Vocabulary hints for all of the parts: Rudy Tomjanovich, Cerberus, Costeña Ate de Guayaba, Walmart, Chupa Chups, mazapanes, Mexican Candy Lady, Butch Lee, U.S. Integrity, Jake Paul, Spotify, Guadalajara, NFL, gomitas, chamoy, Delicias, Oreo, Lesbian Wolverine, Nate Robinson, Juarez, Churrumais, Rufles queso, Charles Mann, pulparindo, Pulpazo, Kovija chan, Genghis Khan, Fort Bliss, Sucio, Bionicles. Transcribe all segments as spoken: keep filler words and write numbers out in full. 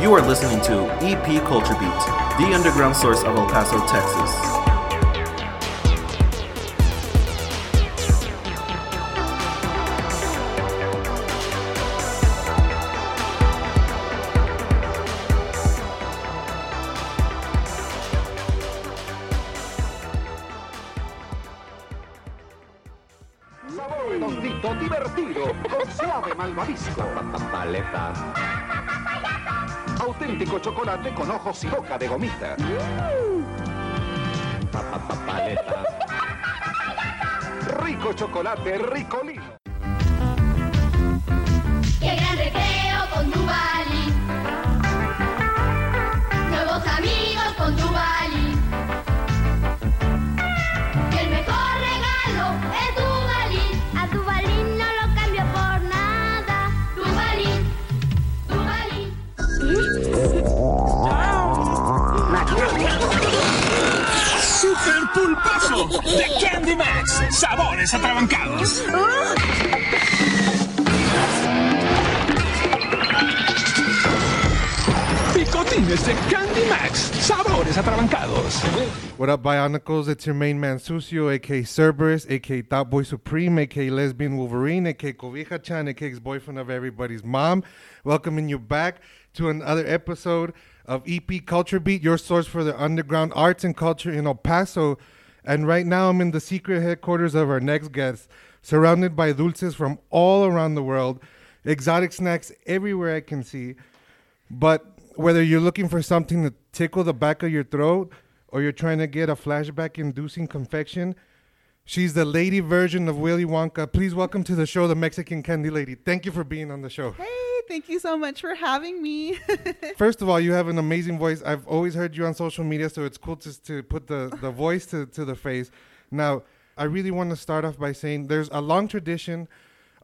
You are listening to E P Culture Beat, the underground source of El Paso, Texas. Paletas. Auténtico chocolate con ojos y boca de gomita. Paletas. Rico chocolate, rico lindo. ¡Qué gran recreo con Duvalinas! Nuevos amigos con Duvalinas. El mejor regalo es Duvalinas. A Duvalinas no lo cambio por nada. Super Pulpazo de Candy Max, sabores atravancados. Picotines de Candy Max, sabores atravancados. What up, Bionicles? It's your main man Sucio, aka Cerberus, aka Top Boy Supreme, aka Lesbian Wolverine, aka Kovija chan, aka ex-boyfriend of everybody's mom. Welcoming you back to another episode of E P Culture Beat, your source for the underground arts and culture in El Paso. And right now I'm in the secret headquarters of our next guest, surrounded by dulces from all around the world, exotic snacks everywhere I can see. But whether you're looking for something to tickle the back of your throat or you're trying to get a flashback-inducing confection, she's the lady version of Willy Wonka. Please welcome to the show the Mexican Candy Lady. Thank you for being on the show. Hey. Thank you so much for having me. First of all, you have an amazing voice. I've always heard you on social media, so it's cool to, to put the, the voice to, to the face. Now, I really want to start off by saying there's a long tradition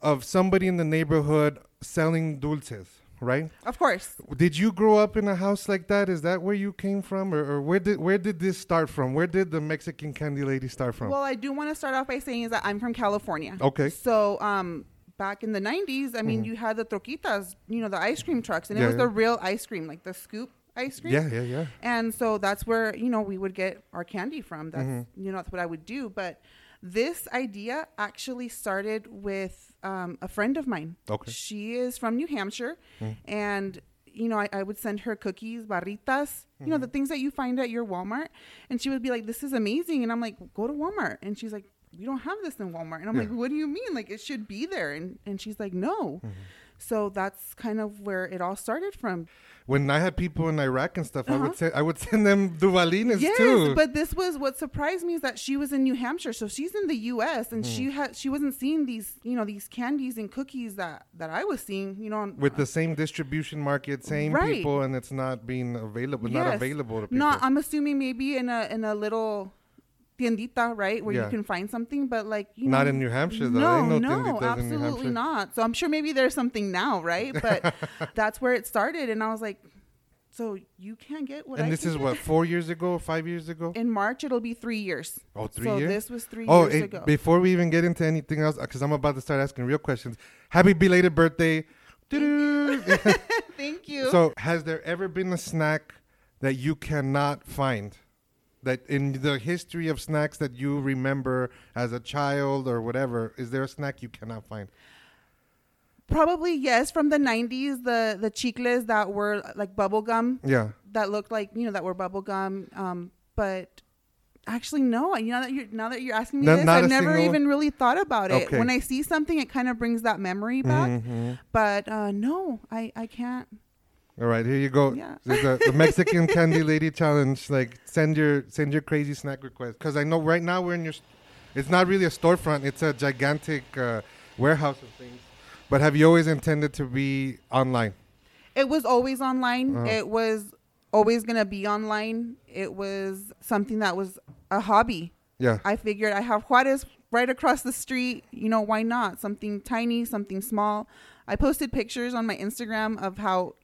of somebody in the neighborhood selling dulces, right? Of course. Did you grow up in a house like that? Is that where you came from? Or, or where did where did this start from? Where did the Mexican Candy Lady start from? Well, I do want to start off by saying is that I'm from California. Okay. So, um... back in the nineties, I mean, mm-hmm. you had the troquitas, you know, the ice cream trucks, and yeah, it was yeah. the real ice cream, like the scoop ice cream. Yeah, yeah, yeah. And so that's where, you know, we would get our candy from. That's, mm-hmm. you know, that's what I would do. But this idea actually started with um, a friend of mine. Okay. She is from New Hampshire, mm-hmm. and, you know, I, I would send her cookies, barritas, mm-hmm. you know, the things that you find at your Walmart. And she would be like, this is amazing. And I'm like, go to Walmart. And she's like, we don't have this in Walmart. And I'm yeah. like, what do you mean? Like, it should be there. And and she's like, no. Mm-hmm. So that's kind of where it all started from. When I had people in Iraq and stuff, uh-huh. I would say I would send them Duvalinas yes, too. Yes, but this was what surprised me is that she was in New Hampshire, so she's in the U S and mm. she had she wasn't seeing these you know these candies and cookies that, that I was seeing you know on, with uh, the same distribution market, same right. people, and it's not being available, yes. not available to people. No, I'm assuming maybe in a in a little tiendita, right, where yeah. you can find something, but like you not know, in New Hampshire though. No, no, no absolutely not. So I'm sure maybe there's something now, right? But that's where it started, and I was like, so you can't get what? And I this is get? what four years ago, five years ago. In March, it'll be three years. Oh, three so years. So this was three oh, years it, ago. Before we even get into anything else, because I'm about to start asking real questions. Happy belated birthday! Thank you. So, has there ever been a snack that you cannot find? That in the history of snacks that you remember as a child or whatever, is there a snack you cannot find? Probably, yes. From the nineties, the, the chicles that were like bubble gum. Yeah. That looked like, you know, that were bubble gum. Um, but actually, no. You know, that you're, now that you're asking me no, this, I've never single... even really thought about it. Okay. When I see something, it kind of brings that memory back. Mm-hmm. But uh, no, I, I can't. All right, here you go. Yeah. The, the Mexican Candy Lady Challenge. Like, send your send your crazy snack request. Because I know right now we're in your... St- it's not really a storefront. It's a gigantic uh, warehouse of things. But have you always intended to be online? It was always online. Uh-huh. It was always going to be online. It was something that was a hobby. Yeah. I figured I have Juarez right across the street. You know, why not? Something tiny, something small. I posted pictures on my Instagram of how...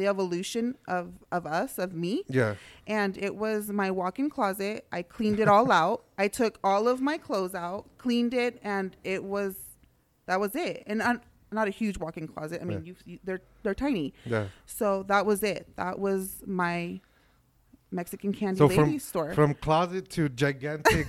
the evolution of, of us, of me. Yeah. And it was my walk-in closet. I cleaned it all out. I took all of my clothes out, cleaned it, and it was, that was it. And I, not a huge walk-in closet. I mean, yeah. you, you they're they're tiny. Yeah. So that was it. That was my Mexican Candy so Lady from, store. From closet to gigantic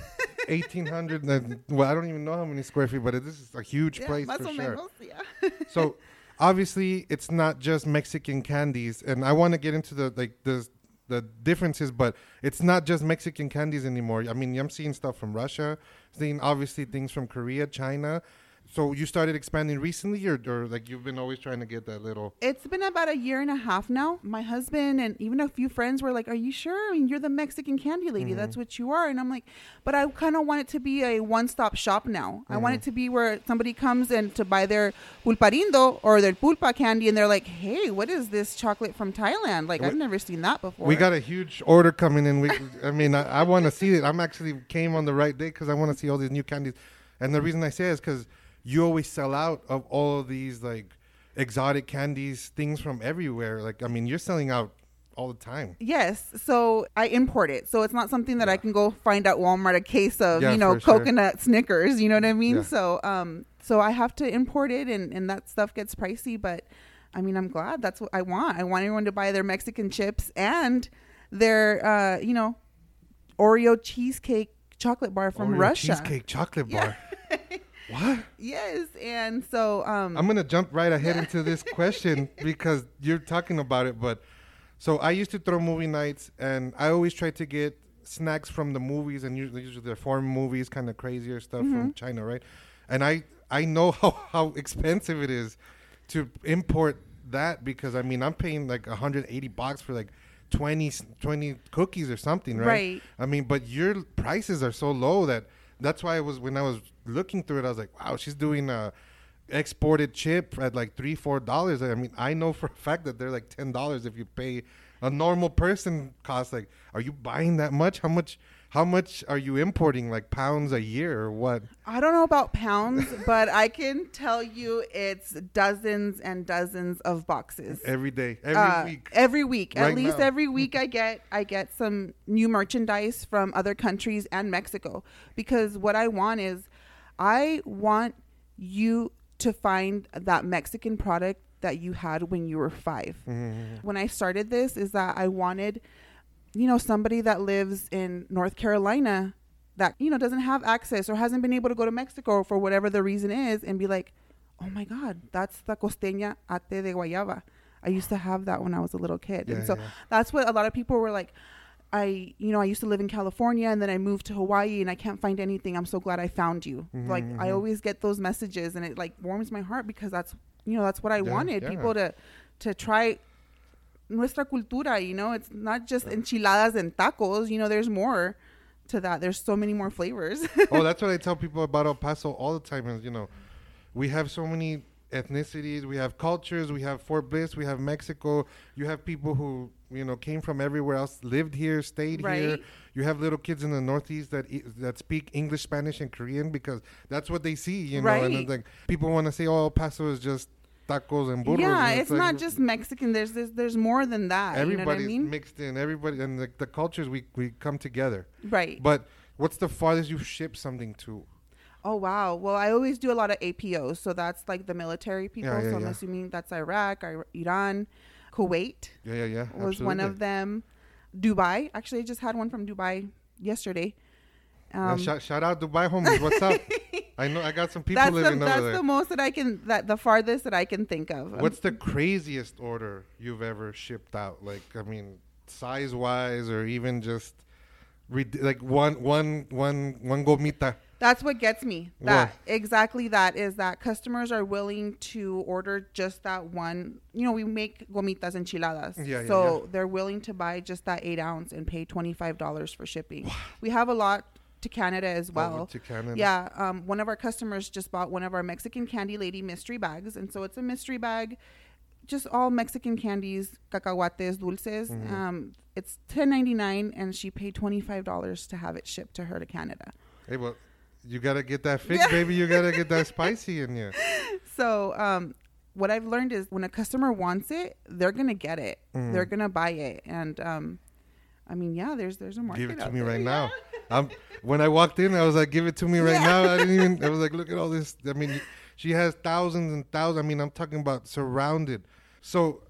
eighteen hundred. And, well, I don't even know how many square feet, but it, this is a huge yeah, place for sure. Muscle, yeah. So obviously, it's not just Mexican candies, and I want to get into the like the the differences, but it's not just Mexican candies anymore. I mean, I'm seeing stuff from Russia, seeing obviously things from Korea, China. So you started expanding recently, or, or like you've been always trying to get that little? It's been about a year and a half now. My husband and even a few friends were like, "Are you sure? I mean, you're the Mexican Candy Lady. Mm-hmm. That's what you are." And I'm like, "But I kind of want it to be a one-stop shop now. Mm-hmm. I want it to be where somebody comes and to buy their pulparindo or their pulpa candy, and they're like, "Hey, what is this chocolate from Thailand? Like, we, I've never seen that before." We got a huge order coming in. We, I mean, I, I want to see it. I'm actually came on the right day because I want to see all these new candies. And the reason I say it is because you always sell out of all of these like exotic candies, things from everywhere. Like, I mean, you're selling out all the time. Yes. So I import it. So it's not something that yeah. I can go find at Walmart a case of, yeah, you know, coconut sure. Snickers, you know what I mean? Yeah. So, um, so I have to import it and, and that stuff gets pricey, but I mean, I'm glad that's what I want. I want everyone to buy their Mexican chips and their, uh, you know, Oreo cheesecake chocolate bar from Oreo Russia. Cheesecake chocolate bar. Yeah. What? Yes. And so um, I'm going to jump right ahead yeah. into this question because you're talking about it. But so I used to throw movie nights and I always tried to get snacks from the movies, and usually, usually they're foreign movies, kind of crazier stuff mm-hmm. from China. Right. And I I know how, how expensive it is to import that because, I mean, I'm paying like one hundred eighty bucks for like twenty, twenty cookies or something. Right? right. I mean, but your prices are so low that that's why I was when I was looking through it, I was like, wow, she's doing a exported chip at like three, four dollars. I mean, I know for a fact that they're like ten dollars if you pay a normal person cost. Like, are you buying that much? How much how much are you importing? Like pounds a year or what? I don't know about pounds, but I can tell you it's dozens and dozens of boxes. Every day. Every uh, week. Every week. Right at least now. Every week I get I get some new merchandise from other countries and Mexico. Because what I want is I want you to find that Mexican product that you had when you were five. Mm-hmm. When I started this is that I wanted, you know, somebody that lives in North Carolina that, you know, doesn't have access or hasn't been able to go to Mexico for whatever the reason is and be like, oh my God, that's the Costeña Ate de Guayaba. I used to have that when I was a little kid. Yeah, and so yeah. that's what a lot of people were like, I, you know, I used to live in California and then I moved to Hawaii and I can't find anything. I'm so glad I found you. Mm-hmm, like mm-hmm. I always get those messages and it like warms my heart because that's, you know, that's what I yeah, wanted yeah. people to, to try nuestra cultura. You know, it's not just yeah. enchiladas and tacos, you know, there's more to that. There's so many more flavors. Oh, that's what I tell people about El Paso all the time is, you know, we have so many ethnicities, we have cultures, we have Fort Bliss, we have Mexico, you have people who, you know, came from everywhere else, lived here, stayed right. here. You have little kids in the Northeast that e- that speak English, Spanish, and Korean because that's what they see, you know. Right. And it's like people want to say, "Oh, El Paso is just tacos and burros." Yeah, and it's, it's like, not just Mexican. There's there's, there's more than that. Everybody's you know what I mean? Mixed in. Everybody and the, the cultures we we come together. Right. But what's the farthest you've shipped something to? Oh, wow. Well, I always do a lot of A P Os, so that's like the military people. Yeah, yeah, so I'm yeah. assuming that's Iraq, Iran, Iran. Kuwait yeah, yeah, yeah. was Absolutely. One of them. Dubai. Actually, I just had one from Dubai yesterday. Um, yeah, shout, shout out Dubai homies. What's up? I know I got some people that's living the, over that's there. That's the most that I can, that the farthest that I can think of. What's the craziest order you've ever shipped out? Like, I mean, size-wise or even just re- like one, one, one, one gomita. That's what gets me. That what? Exactly that is that customers are willing to order just that one. You know, we make gomitas enchiladas. Yeah, so yeah, yeah. they're willing to buy just that eight ounce and pay twenty-five dollars for shipping. What? We have a lot to Canada as well. Oh, to Canada. Yeah. Um, one of our customers just bought one of our Mexican Candy Lady mystery bags. And so it's a mystery bag. Just all Mexican candies, cacahuates, dulces. Mm-hmm. Um, it's ten ninety-nine and she paid twenty-five dollars to have it shipped to her to Canada. Hey, well. You got to get that fix, yeah. baby. You got to get that spicy in you. So um, what I've learned is when a customer wants it, they're going to get it. Mm. They're going to buy it. And um, I mean, yeah, there's there's a market. Give it to me there. Right yeah. now. I'm, when I walked in, I was like, give it to me right yeah. now. I didn't even, I was like, look at all this. I mean, She has thousands and thousands. I mean, I'm talking about surrounded. So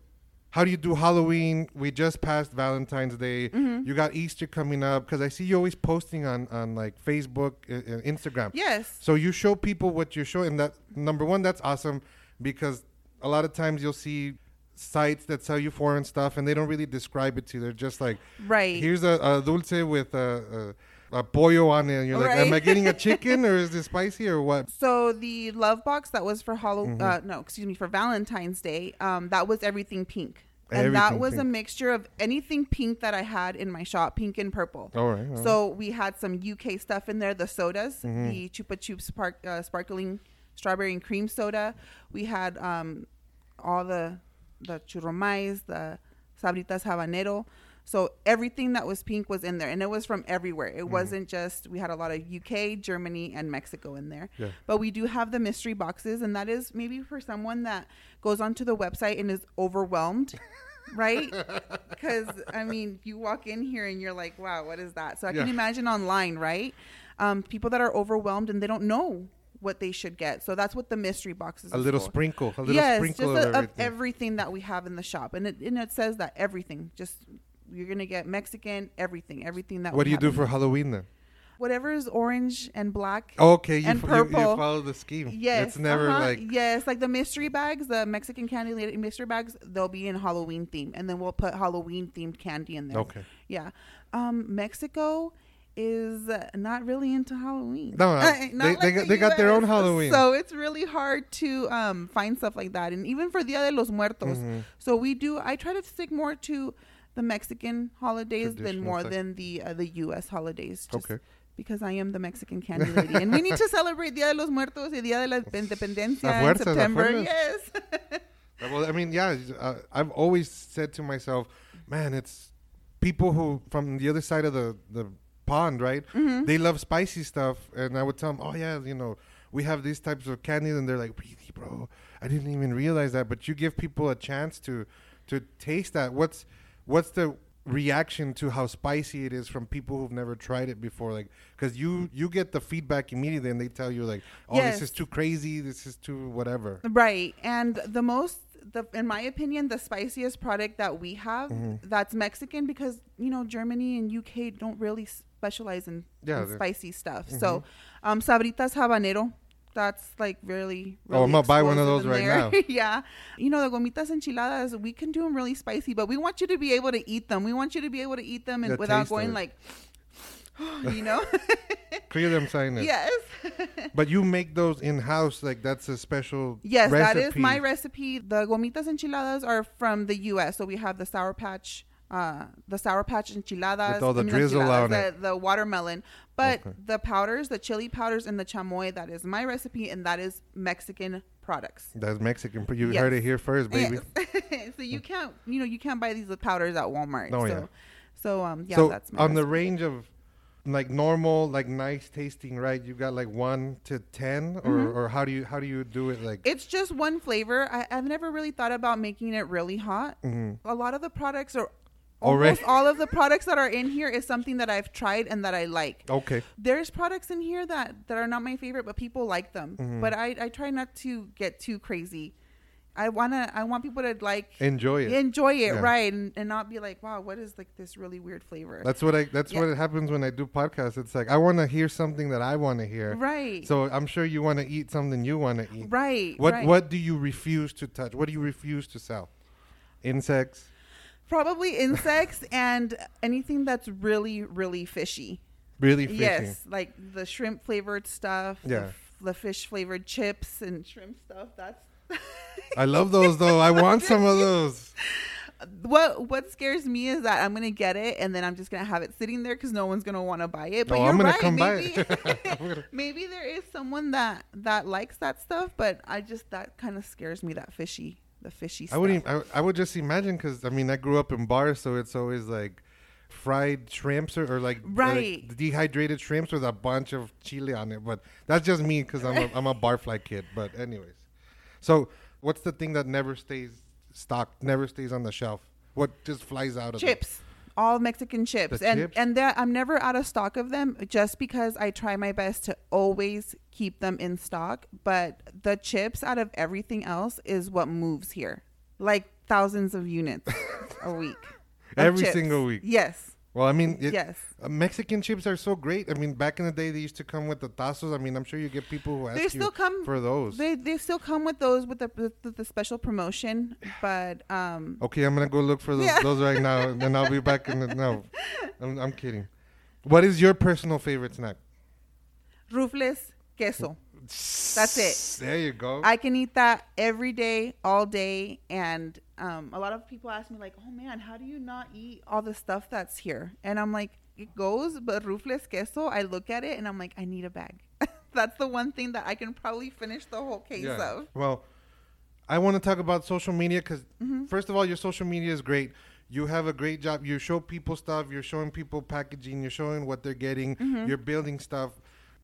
how do you do Halloween? We just passed Valentine's Day. Mm-hmm. You got Easter coming up, because I see you always posting on, on like Facebook and Instagram. Yes. So you show people what you're showing. That, number one, that's awesome, because a lot of times you'll see sites that sell you foreign stuff and they don't really describe it to you. They're just like, right, here's a, a dulce with a, a, a pollo on it. And you're right. Like, am I getting a chicken or is this spicy or what? So the love box that was for Holo- mm-hmm. uh, no, excuse me, for Valentine's Day, um, that was everything pink. And everything that was pink. A mixture of anything pink that I had in my shop, pink and purple. All right. All so right. We had some U K stuff in there, the sodas, mm-hmm. the Chupa Chups park, uh, sparkling strawberry and cream soda. We had um, all the... the Churrumais, the Sabritas Habanero. So everything that was pink was in there, and it was from everywhere. It mm-hmm. wasn't just, we had a lot of U K, Germany, and Mexico in there. Yeah. But we do have the mystery boxes, and that is maybe for someone that goes onto the website and is overwhelmed, right? Because, I mean, you walk in here and you're like, wow, what is that? So I yeah. can imagine online, right? Um, people that are overwhelmed and they don't know what they should get. So that's what the mystery boxes a little for. sprinkle a little yes, sprinkle just a, of, everything. of everything that we have in the shop, and it, and it says that everything, just you're gonna get Mexican everything everything that what do you do for Halloween then? Whatever is orange and black. Okay, you, and f- purple. You, you follow the scheme. Yes. It's never uh-huh. like. Yes, like the mystery bags, the Mexican Candy Lady mystery bags, they'll be in Halloween theme. And then we'll put Halloween themed candy in there. Okay. Yeah. Um, Mexico is not really into Halloween. No, uh, they, like they, the they got their own Halloween. So it's really hard to um, find stuff like that. And even for Dia de los Muertos. Mm-hmm. So we do, I try to stick more to the Mexican holidays than more thing. than the uh, the U S holidays. Just okay. Because I am the Mexican Candy Lady. And we need to celebrate Dia de los Muertos and Dia de la Independencia in September. Yes. Well, I mean, yeah, uh, I've always said to myself, man, it's people who from the other side of the, the pond, right? Mm-hmm. They love spicy stuff, and I would tell them, oh yeah, you know, we have these types of candies, and they're like, really, bro? I didn't even realize that. But you give people a chance to to taste that. What's what's the reaction to how spicy it is from people who've never tried it before? Like, because you you get the feedback immediately, and they tell you like, oh, yes. this is too crazy, this is too whatever, right? And the most The, in my opinion, the spiciest product that we have mm-hmm. that's Mexican, because, you know, Germany and U K don't really specialize in, yeah, in spicy stuff. Mm-hmm. So um, Sabritas Habanero, that's like really, really oh, I'm going to buy one of those right there. now. Yeah. You know, the gomitas enchiladas, we can do them really spicy, but we want you to be able to eat them. We want you to be able to eat them and the without going like, you know. Clear them sinus. Yes. But you make those in-house, like that's a special yes, recipe. Yes, that is my recipe. The gomitas enchiladas are from the U S, so we have the Sour Patch, uh, the Sour Patch Enchiladas. With all the I mean, drizzle on it. The, the watermelon. But okay. the powders, the chili powders and the chamoy, that is my recipe, and that is Mexican products. That's Mexican. You yes. heard it here first, baby. Yes. So you can't, you know, you can't buy these powders at Walmart. Oh, so, yeah. So, um, yeah, so that's my on recipe. The range of... like normal, like nice tasting, right? You got like one to ten, or, mm-hmm. or how do you how do you do it? Like it's just one flavor. I, I've never really thought about making it really hot. Mm-hmm. A lot of the products are almost Already? all of the products that are in here is something that I've tried and that I like. Okay, there's products in here that that are not my favorite, but people like them. Mm-hmm. But I I try not to get too crazy. I wanna. I want people to like enjoy it. Enjoy it, yeah. right, and, and not be like, "Wow, what is like this really weird flavor?" That's what I. That's yeah. what it happens when I do podcasts. It's like I want to hear something that I want to hear. Right. So I'm sure you want to eat something you want to eat. Right. What right. What do you refuse to touch? What do you refuse to sell? Insects. Probably insects and anything that's really, really fishy. Really fishy. Yes, like the shrimp flavored stuff. Yeah. The, f- the fish flavored chips and shrimp stuff. That's. I love those though. I want some of those. What what scares me is that I'm gonna get it and then I'm just gonna have it sitting there because no one's gonna want to buy it. But no, you're I'm gonna right. come maybe, buy it. gonna... maybe there is someone that that likes that stuff, but I just that kind of scares me. That fishy, the fishy. I stuff. wouldn't. I, I would just imagine because I mean I grew up in bars, so it's always like fried shrimps or, or like, right. like dehydrated shrimps with a bunch of chili on it. But that's just me because I'm a, I'm a barfly kid. But anyways. So what's the thing that never stays stocked, never stays on the shelf? What just flies out of it? Chips. all Mexican chips. The and chips? and I'm never out of stock of them just because I try my best to always keep them in stock. But the chips out of everything else is what moves here. Like thousands of units a week. Every chips. single week. Yes. Well, I mean, it, yes. uh, Mexican chips are so great. I mean, back in the day, they used to come with the tazos. I mean, I'm sure you get people who ask they still you come, for those. They they still come with those with the with the special promotion, but um. Okay, I'm gonna go look for those, yeah. those right now, and then I'll be back in the no. I'm I'm kidding. What is your personal favorite snack? Rufles queso. That's it. There you go. I can eat that every day, all day. And um, a lot of people ask me like, oh, man, how do you not eat all the stuff that's here? And I'm like, it goes. But Rufles queso, I look at it and I'm like, I need a bag. That's the one thing that I can probably finish the whole case yeah. of. Well, I want to talk about social media because, mm-hmm. first of all, your social media is great. You have a great job. You show people stuff. You're showing people packaging. You're showing what they're getting. Mm-hmm. You're building stuff.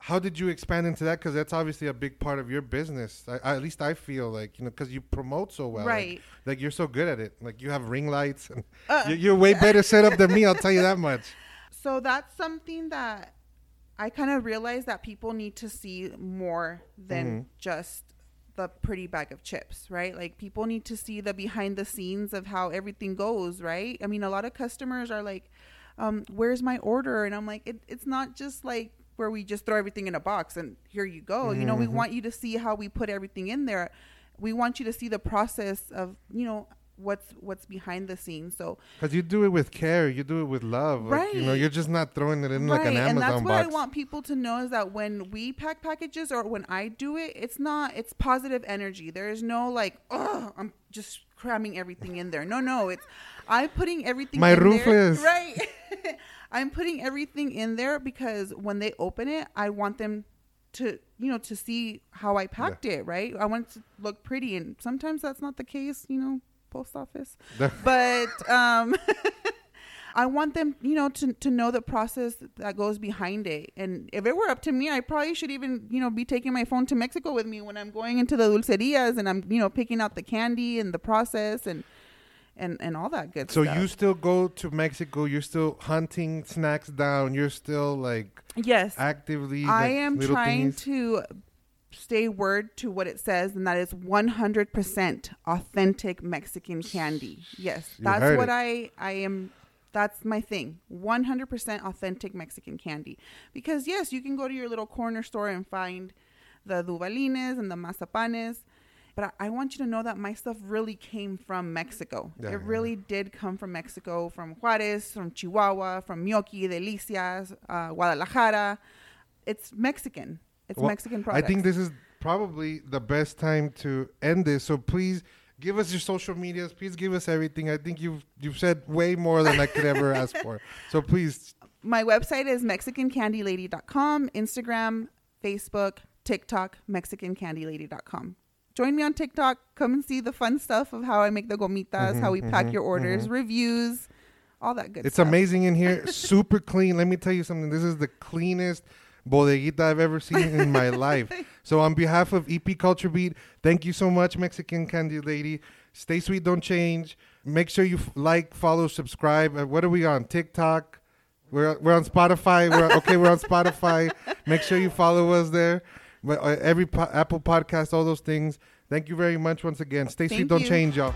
How did you expand into that? Because that's obviously a big part of your business. I, I, at least I feel like, you know, because you promote so well. Right. Like, like you're so good at it. Like you have ring lights. And uh, you're, you're way better set up than me. I'll tell you that much. So that's something that I kind of realized that people need to see more than mm-hmm. just the pretty bag of chips, right? Like people need to see the behind the scenes of how everything goes, right? I mean, a lot of customers are like, um, where's my order? And I'm like, it, it's not just like, where we just throw everything in a box and here you go. Mm-hmm. You know, we want you to see how we put everything in there. We want you to see the process of, you know, what's what's behind the scenes. So because you do it with care, you do it with love, right? Like, you know, you're just not throwing it in right. like an Amazon box. And that's what box. I want people to know is that when we pack packages or when I do it, it's not it's positive energy. There is no like, oh, I'm just cramming everything in there. No, no, it's I'm putting everything. My in roof there. is right. I'm putting everything in there because when they open it, I want them to, you know, to see how I packed yeah. it, right? I want it to look pretty. And sometimes that's not the case, you know, post office. But um, I want them, you know, to, to know the process that goes behind it. And if it were up to me, I probably should even, you know, be taking my phone to Mexico with me when I'm going into the dulcerias and I'm, you know, picking out the candy and the process and... And, and all that good so stuff. So you still go to Mexico. You're still hunting snacks down. You're still like yes. actively. I like am trying things. to stay word to what it says. And that is one hundred percent authentic Mexican candy. Yes. You that's what I, I am. That's my thing. one hundred percent authentic Mexican candy. Because yes, you can go to your little corner store and find the Duvalinas and the mazapanes. But I want you to know that my stuff really came from Mexico. Yeah, it really yeah. did come from Mexico, from Juarez, from Chihuahua, from Miyoki, Delicias, uh, Guadalajara. It's Mexican. It's well, Mexican products. I think this is probably the best time to end this. So please give us your social medias. Please give us everything. I think you've you've said way more than I could ever ask for. So please. My website is Mexican Candy Lady dot com, Instagram, Facebook, TikTok, Mexican Candy Lady dot com. Join me on TikTok. Come and see the fun stuff of how I make the gomitas, mm-hmm, how we pack mm-hmm, your orders, mm-hmm. reviews, all that good it's stuff. It's amazing in here. Super clean. Let me tell you something. This is the cleanest bodeguita I've ever seen in my life. So on behalf of E P Culture Beat, thank you so much, Mexican Candy Lady. Stay sweet. Don't change. Make sure you f- like, follow, subscribe. Uh, what are we on? TikTok. We're, we're on Spotify. We're, okay, we're on Spotify. Make sure you follow us there. But every po- Apple podcast, all those things. Thank you very much once again. Stay sweet, don't change, y'all.